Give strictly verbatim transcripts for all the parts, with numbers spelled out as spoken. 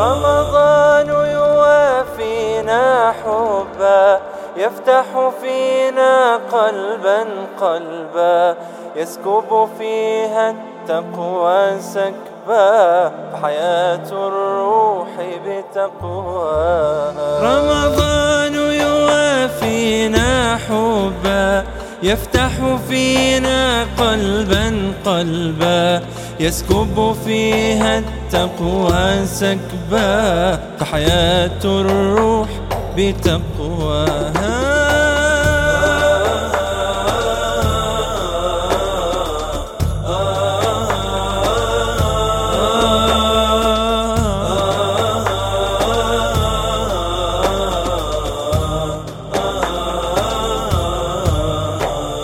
رمضان يوافينا حبا، يفتح فينا قلبا قلبا، يسكب فيها التقوى سكبا، حياة الروح بتقواها. رمضان يوافينا حبا، يفتح فينا قلبا قلبا، يسكب فيها التقوى سكبا، حياة الروح بتقواها.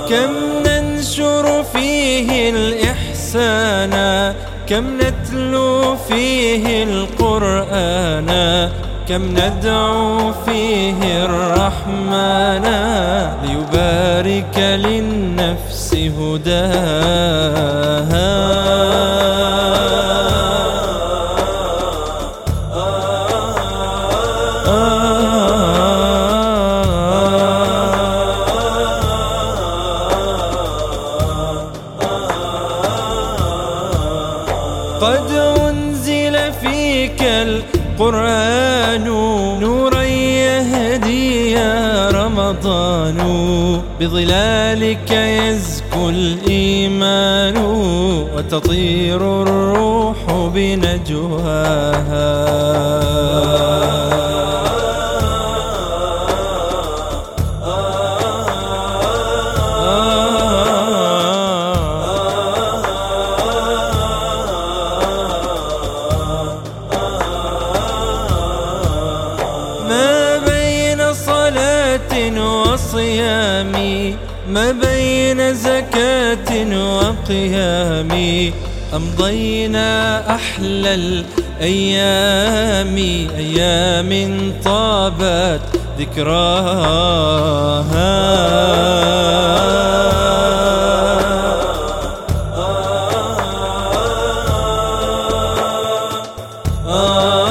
كم ننشر فيه الإحسان، كم نتلو فيه القرآن، كم ندعو فيه الرحمن، ليبارك للنفس هداها. قد أنزل فيك القرآن نورا يهدي يا رمضان، بظلالك يزكو الإيمان، وتطير الروح بنجواها. وصيامي، ما بين زكاة وقيامي، أمضينا أحلى الأيام، أيام طابت ذكراها. آه آه آه آه